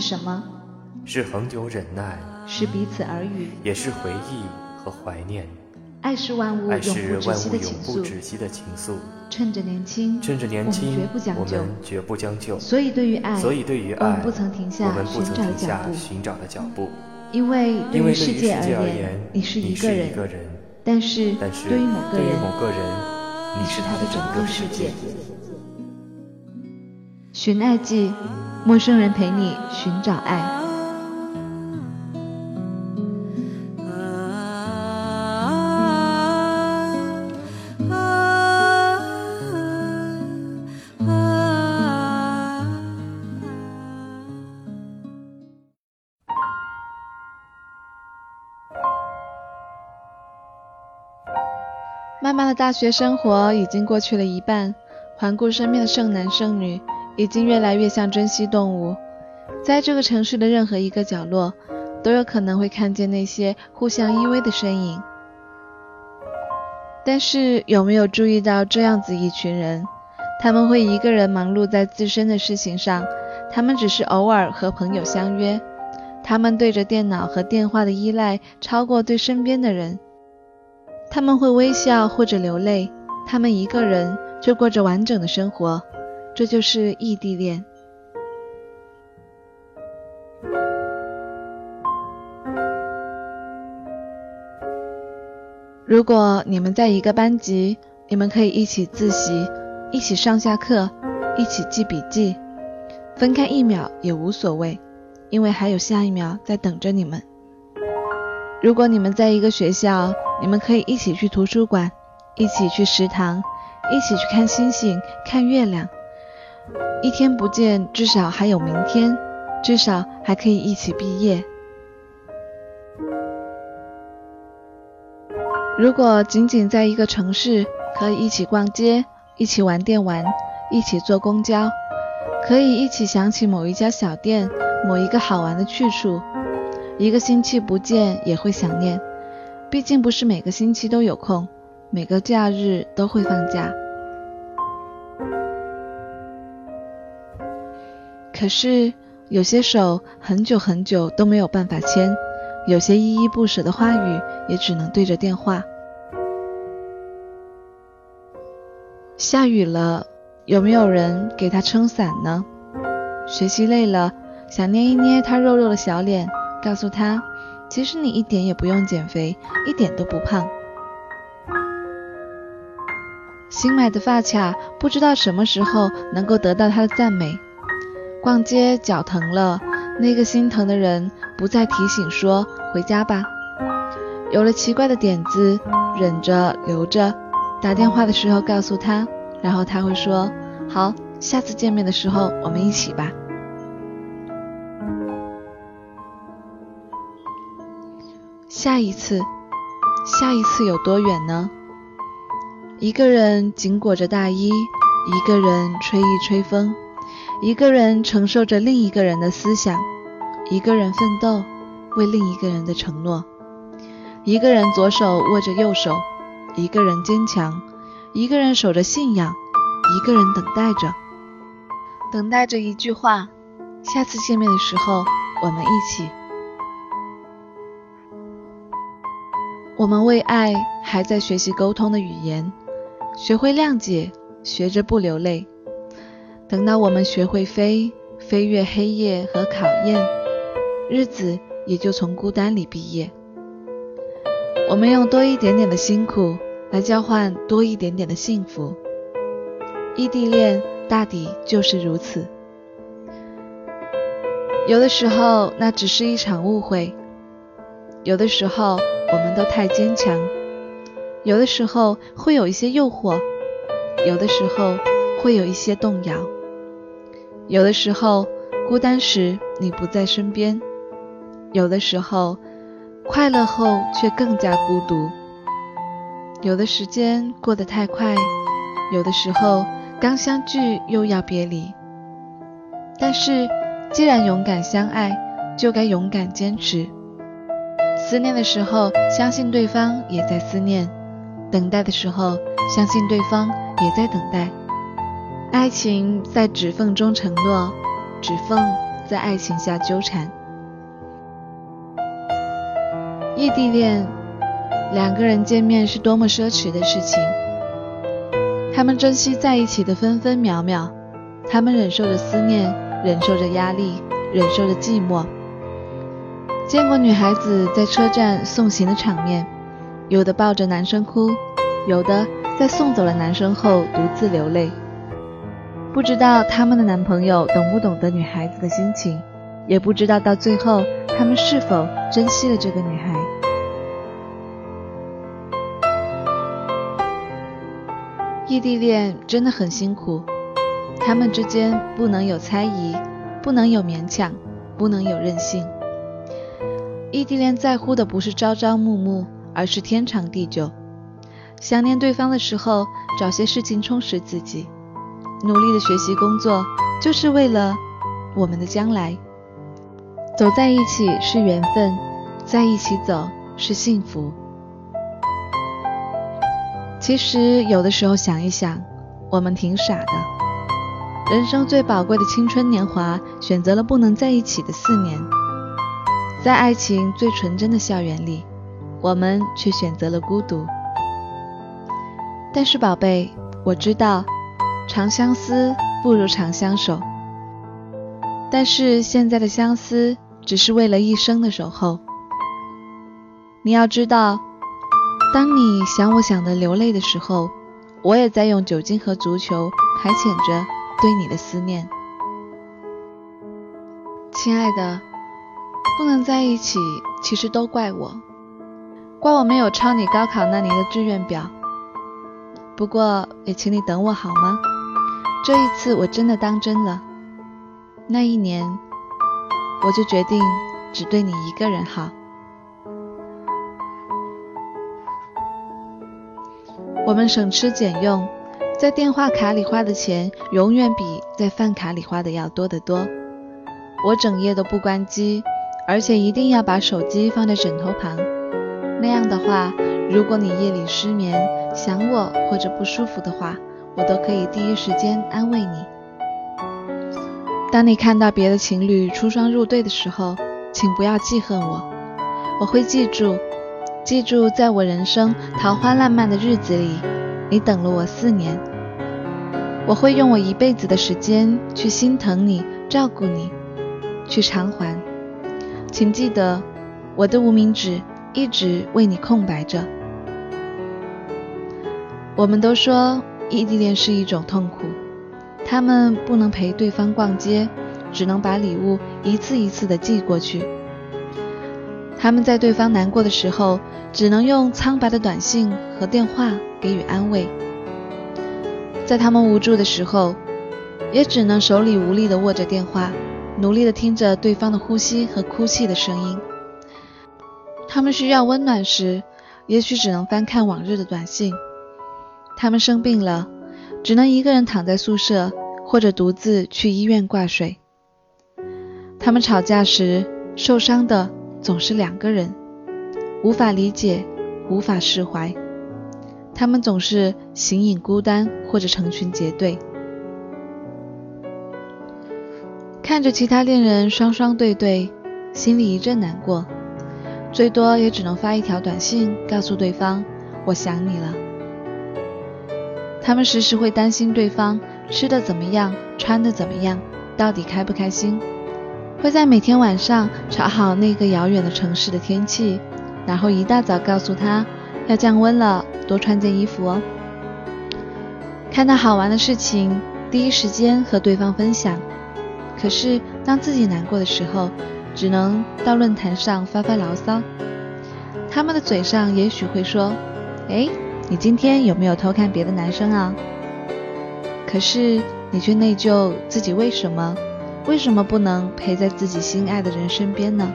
是什么？是恒久忍耐，是彼此耳语，也是回忆和怀念。爱是万物永不止息的情愫。趁着年轻，我们绝不将就。所以对于爱，我们不曾停下寻找的脚步。因为对于世界而言，你是一个人，但是对于某个人，你是他的整个世界。寻爱记，陌生人陪你寻找爱。漫漫的大学生活已经过去了一半，环顾身边的剩男剩女已经越来越像珍稀动物，在这个城市的任何一个角落都有可能会看见那些互相依偎的身影。但是有没有注意到这样子一群人，他们会一个人忙碌在自身的事情上，他们只是偶尔和朋友相约，他们对着电脑和电话的依赖超过对身边的人，他们会微笑或者流泪，他们一个人却过着完整的生活，这就是异地恋。如果你们在一个班级，你们可以一起自习，一起上下课，一起记笔记，分开一秒也无所谓，因为还有下一秒在等着你们。如果你们在一个学校，你们可以一起去图书馆，一起去食堂，一起去看星星看月亮，一天不见至少还有明天，至少还可以一起毕业。如果仅仅在一个城市，可以一起逛街，一起玩电玩，一起坐公交，可以一起想起某一家小店，某一个好玩的去处，一个星期不见也会想念，毕竟不是每个星期都有空，每个假日都会放假。可是有些手很久很久都没有办法牵，有些依依不舍的话语也只能对着电话。下雨了，有没有人给他撑伞呢？学习累了，想捏一捏他肉肉的小脸，告诉他其实你一点也不用减肥，一点都不胖。新买的发卡不知道什么时候能够得到他的赞美。逛街脚疼了，那个心疼的人不再提醒说回家吧。有了奇怪的点子，忍着留着，打电话的时候告诉他，然后他会说好，下次见面的时候我们一起吧。下一次有多远呢？一个人紧裹着大衣，一个人吹一吹风，一个人承受着另一个人的思想，一个人奋斗，为另一个人的承诺，一个人左手握着右手，一个人坚强，一个人守着信仰，一个人等待着一句话，下次见面的时候我们一起。我们为爱还在学习沟通的语言，学会谅解，学着不流泪。等到我们学会飞，飞越黑夜和考验，日子也就从孤单里毕业。我们用多一点点的辛苦来交换多一点点的幸福，异地恋大抵就是如此。有的时候那只是一场误会，有的时候我们都太坚强，有的时候会有一些诱惑，有的时候会有一些动摇，有的时候孤单时你不在身边，有的时候快乐后却更加孤独，有的时间过得太快，有的时候刚相聚又要别离。但是既然勇敢相爱，就该勇敢坚持。思念的时候，相信对方也在思念；等待的时候，相信对方也在等待。爱情在指缝中承诺，指缝在爱情下纠缠。异地恋，两个人见面是多么奢侈的事情，他们珍惜在一起的分分秒秒，他们忍受着思念，忍受着压力，忍受着寂寞。见过女孩子在车站送行的场面，有的抱着男生哭，有的在送走了男生后独自流泪。不知道他们的男朋友懂不懂得女孩子的心情，也不知道到最后他们是否珍惜了这个女孩。异地恋真的很辛苦，他们之间不能有猜疑，不能有勉强，不能有任性。异地恋在乎的不是朝朝暮暮，而是天长地久。想念对方的时候，找些事情充实自己，努力的学习工作，就是为了我们的将来。走在一起是缘分，在一起走是幸福。其实有的时候想一想，我们挺傻的，人生最宝贵的青春年华，选择了不能在一起的4年。在爱情最纯真的校园里，我们却选择了孤独。但是宝贝，我知道长相思不如长相守，但是现在的相思只是为了一生的守候。你要知道，当你想我想得流泪的时候，我也在用酒精和足球排遣着对你的思念。亲爱的，不能在一起其实都怪我，怪我没有抄你高考那年的志愿表。不过也请你等我好吗？这一次我真的当真了，那一年我就决定只对你一个人好。我们省吃俭用，在电话卡里花的钱永远比在饭卡里花的要多得多。我整夜都不关机，而且一定要把手机放在枕头旁，那样的话，如果你夜里失眠想我或者不舒服的话，我都可以第一时间安慰你。当你看到别的情侣出双入对的时候，请不要记恨我，我会记住在我人生桃花烂漫的日子里，你等了我4年。我会用我一辈子的时间去心疼你，照顾你，去偿还。请记得，我的无名指一直为你空白着。我们都说异地恋是一种痛苦，他们不能陪对方逛街，只能把礼物一次一次的寄过去。他们在对方难过的时候，只能用苍白的短信和电话给予安慰。在他们无助的时候，也只能手里无力地握着电话，努力地听着对方的呼吸和哭泣的声音。他们需要温暖时，也许只能翻看往日的短信。他们生病了，只能一个人躺在宿舍，或者独自去医院挂水。他们吵架时，受伤的总是2个人，无法理解，无法释怀。他们总是形影孤单，或者成群结队，看着其他恋人双双对对，心里一阵难过，最多也只能发一条短信告诉对方我想你了。他们时时会担心对方吃的怎么样，穿的怎么样，到底开不开心，会在每天晚上查好那个遥远的城市的天气，然后一大早告诉他要降温了，多穿件衣服哦。看到好玩的事情，第一时间和对方分享，可是当自己难过的时候，只能到论坛上发发牢骚。他们的嘴上也许会说，诶，你今天有没有偷看别的男生啊？可是你却内疚自己为什么不能陪在自己心爱的人身边呢？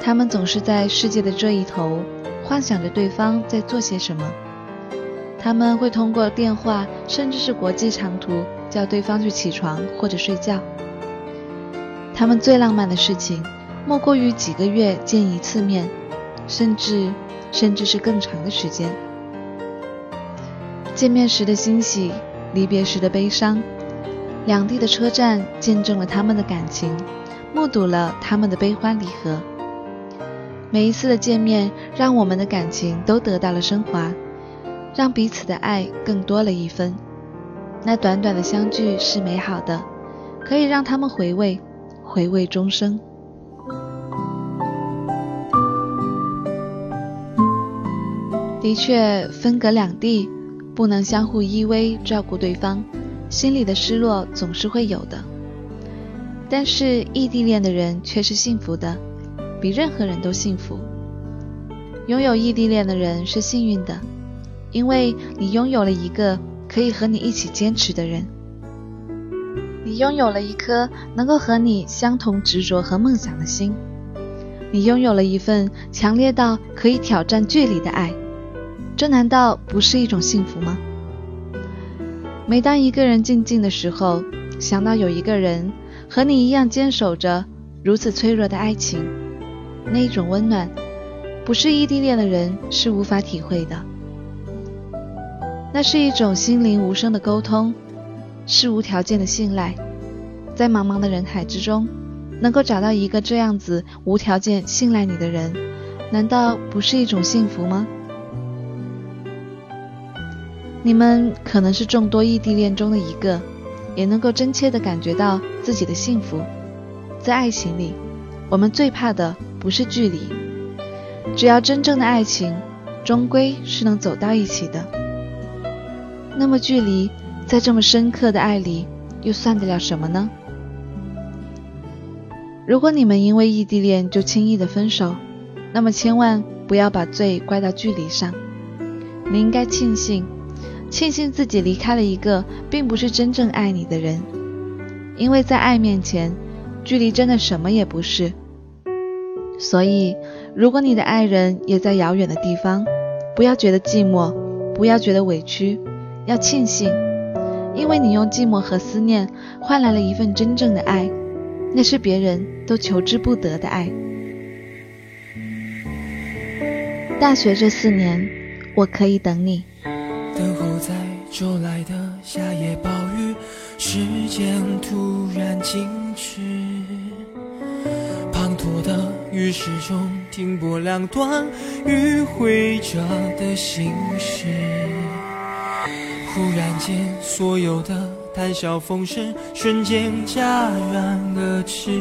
他们总是在世界的这一头，幻想着对方在做些什么。他们会通过电话，甚至是国际长途，叫对方去起床或者睡觉。他们最浪漫的事情，莫过于几个月见一次面，甚至是更长的时间。见面时的欣喜，离别时的悲伤，两地的车站见证了他们的感情，目睹了他们的悲欢离合。每一次的见面，让我们的感情都得到了升华，让彼此的爱更多了一分。那短短的相聚是美好的，可以让他们回味，回味终生。的确，分隔两地，不能相互依偎照顾对方，心里的失落总是会有的。但是异地恋的人却是幸福的，比任何人都幸福。拥有异地恋的人是幸运的，因为你拥有了一个可以和你一起坚持的人，你拥有了一颗能够和你相同执着和梦想的心，你拥有了一份强烈到可以挑战距离的爱，这难道不是一种幸福吗？每当一个人静静的时候，想到有一个人和你一样坚守着如此脆弱的爱情，那一种温暖，不是异地恋的人是无法体会的。那是一种心灵无声的沟通，是无条件的信赖，在茫茫的人海之中，能够找到一个这样子无条件信赖你的人，难道不是一种幸福吗？你们可能是众多异地恋中的一个，也能够真切地感觉到自己的幸福。在爱情里，我们最怕的不是距离，只要真正的爱情，终归是能走到一起的。那么距离在这么深刻的爱里又算得了什么呢？如果你们因为异地恋就轻易的分手，那么千万不要把罪怪到距离上，你应该庆幸自己离开了一个并不是真正爱你的人，因为在爱面前，距离真的什么也不是。所以，如果你的爱人也在遥远的地方，不要觉得寂寞，不要觉得委屈，要庆幸，因为你用寂寞和思念换来了一份真正的爱，那是别人都求之不得的爱。大学这4年，我可以等你。等候在骤来的夏夜暴雨，时间突然静止，滂沱的雨水中停泊两段迂回着的心事，忽然间所有的谈笑风生瞬间戛然而止，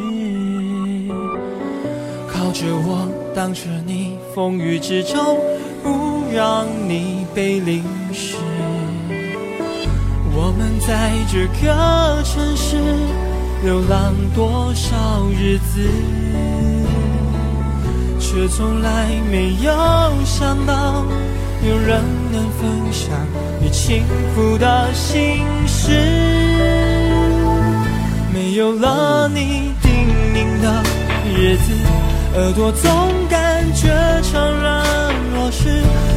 靠着我挡着你，风雨之中不让你被淋湿，我们在这个城市流浪多少日子，却从来没有想到有人能分享你幸福的心事，没有了你叮咛的日子，耳朵总感觉怅然若失，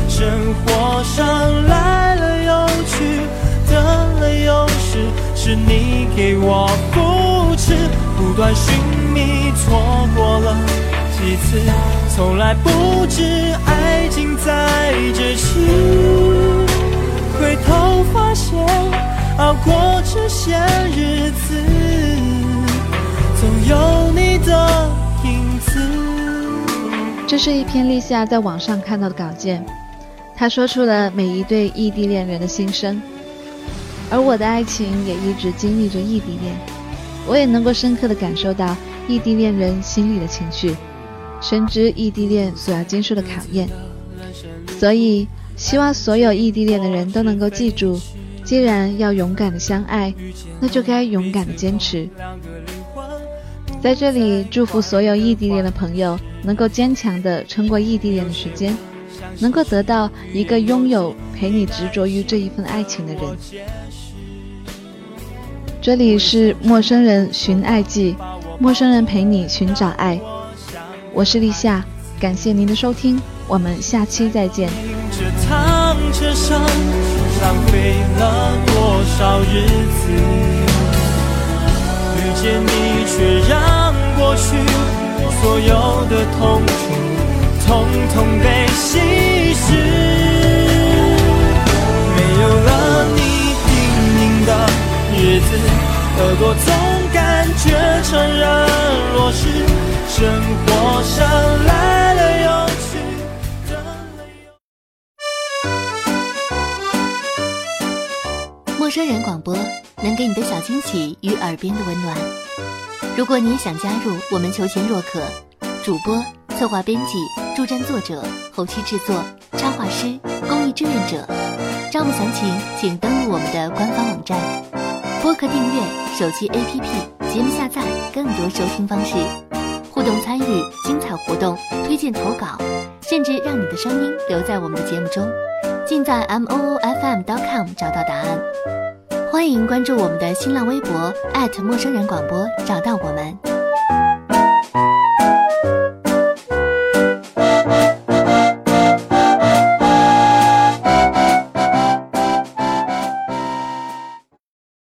生活上来了又去，得了又失，是你给我扶持，不断寻觅，错过了几次，从来不知爱情在咫尺，回头发现熬过这些日子，总有你的影子。这是一篇立夏在网上看到的稿件，他说出了每一对异地恋人的心声，而我的爱情也一直经历着异地恋，我也能够深刻地感受到异地恋人心里的情绪，深知异地恋所要经受的考验。所以，希望所有异地恋的人都能够记住，既然要勇敢地相爱，那就该勇敢地坚持。在这里，祝福所有异地恋的朋友能够坚强地撑过异地恋的时间，能够得到一个拥有陪你执着于这一份爱情的人。这里是陌生人寻爱记，陌生人陪你寻找爱，我是立夏，感谢您的收听，我们下期再见。这趟车上浪费了多少日子，遇见你却让过去所有的痛楚统统被稀释，没有了你叮咛的日子，耳过总感觉承认弱势，生活上来了有趣，等了有陌生人广播，能给你的小惊喜与耳边的温暖。如果你也想加入我们，求贤若渴，主播、策划、编辑、助战作者、后期制作、插画师、公益志愿者。招募详情请登录我们的官方网站。播客订阅、手机 APP 节目下载，更多收听方式，互动参与、精彩活动、推荐投稿，甚至让你的声音留在我们的节目中，尽在 moofm.com 找到答案。欢迎关注我们的新浪微博陌生人广播，找到我们。